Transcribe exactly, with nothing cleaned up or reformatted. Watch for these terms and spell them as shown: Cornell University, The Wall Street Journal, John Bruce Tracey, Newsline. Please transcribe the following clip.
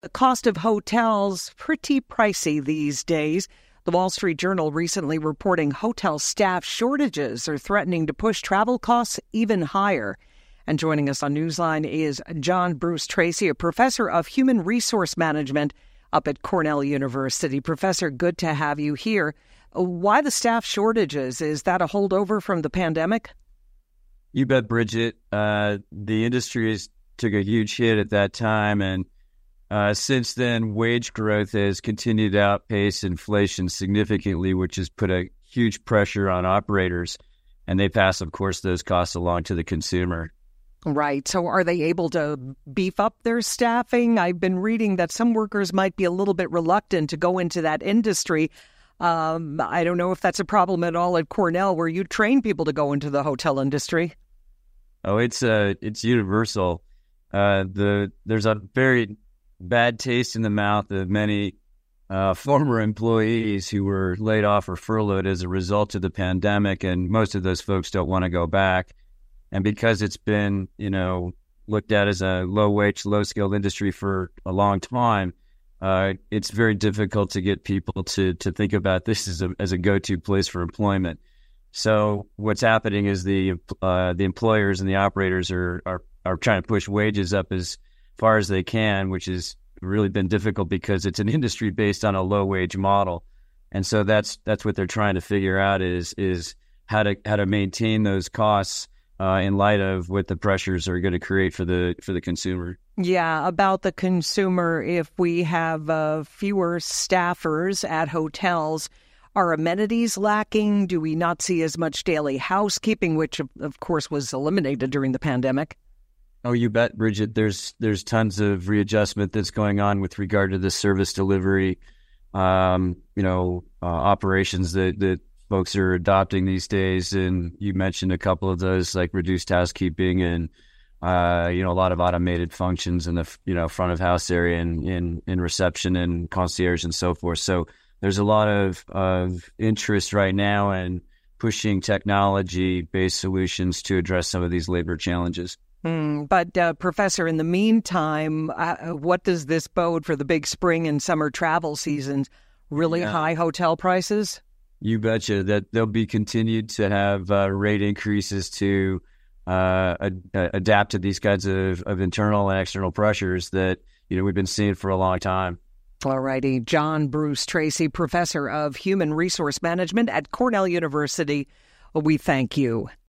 The cost of hotels, pretty pricey these days. The Wall Street Journal recently reporting hotel staff shortages are threatening to push travel costs even higher. And joining us on Newsline is John Bruce Tracey, a professor of human resource management up at Cornell University. Professor, good to have you here. Why the staff shortages? Is that a holdover from the pandemic? You bet, Bridget. Uh, the industry is, took a huge hit at that time, and Uh, since then, wage growth has continued to outpace inflation significantly, which has put a huge pressure on operators, and they pass, of course, those costs along to the consumer. Right. So are they able to beef up their staffing? I've been reading that some workers might be a little bit reluctant to go into that industry. Um, I don't know if that's a problem at all at Cornell, where you train people to go into the hotel industry. Oh, it's uh, it's universal. Uh, the there's a very bad taste in the mouth of many uh, former employees who were laid off or furloughed as a result of the pandemic, and most of those folks don't want to go back. And because it's been, you know, looked at as a low-wage, low-skilled industry for a long time, uh, it's very difficult to get people to to think about this as a as a go-to place for employment. So what's happening is the uh, the employers and the operators are are are trying to push wages up as far as they can, which has really been difficult because it's an industry based on a low wage model. And so that's that's what they're trying to figure out is is how to how to maintain those costs uh, in light of what the pressures are going to create for the for the consumer. Yeah, about the consumer, if we have uh, fewer staffers at hotels, are amenities lacking? Do we not see as much daily housekeeping, which of course was eliminated during the pandemic? Oh, you bet, Bridget. There's there's tons of readjustment that's going on with regard to the service delivery, um, you know, uh, operations that, that folks are adopting these days. And you mentioned a couple of those, like reduced housekeeping and, uh, you know, a lot of automated functions in the, you know, front of house area and in, in reception and concierge and so forth. So there's a lot of, of interest right now in pushing technology-based solutions to address some of these labor challenges. Mm, but, uh, Professor, in the meantime, uh, what does this bode for the big spring and summer travel seasons? Really yeah. high hotel prices? You betcha that they'll be continued to have uh, rate increases to uh, ad- adapt to these kinds of, of internal and external pressures that, you know, we've been seeing for a long time. All righty. John Bruce Tracey, Professor of Human Resource Management at Cornell University. We thank you.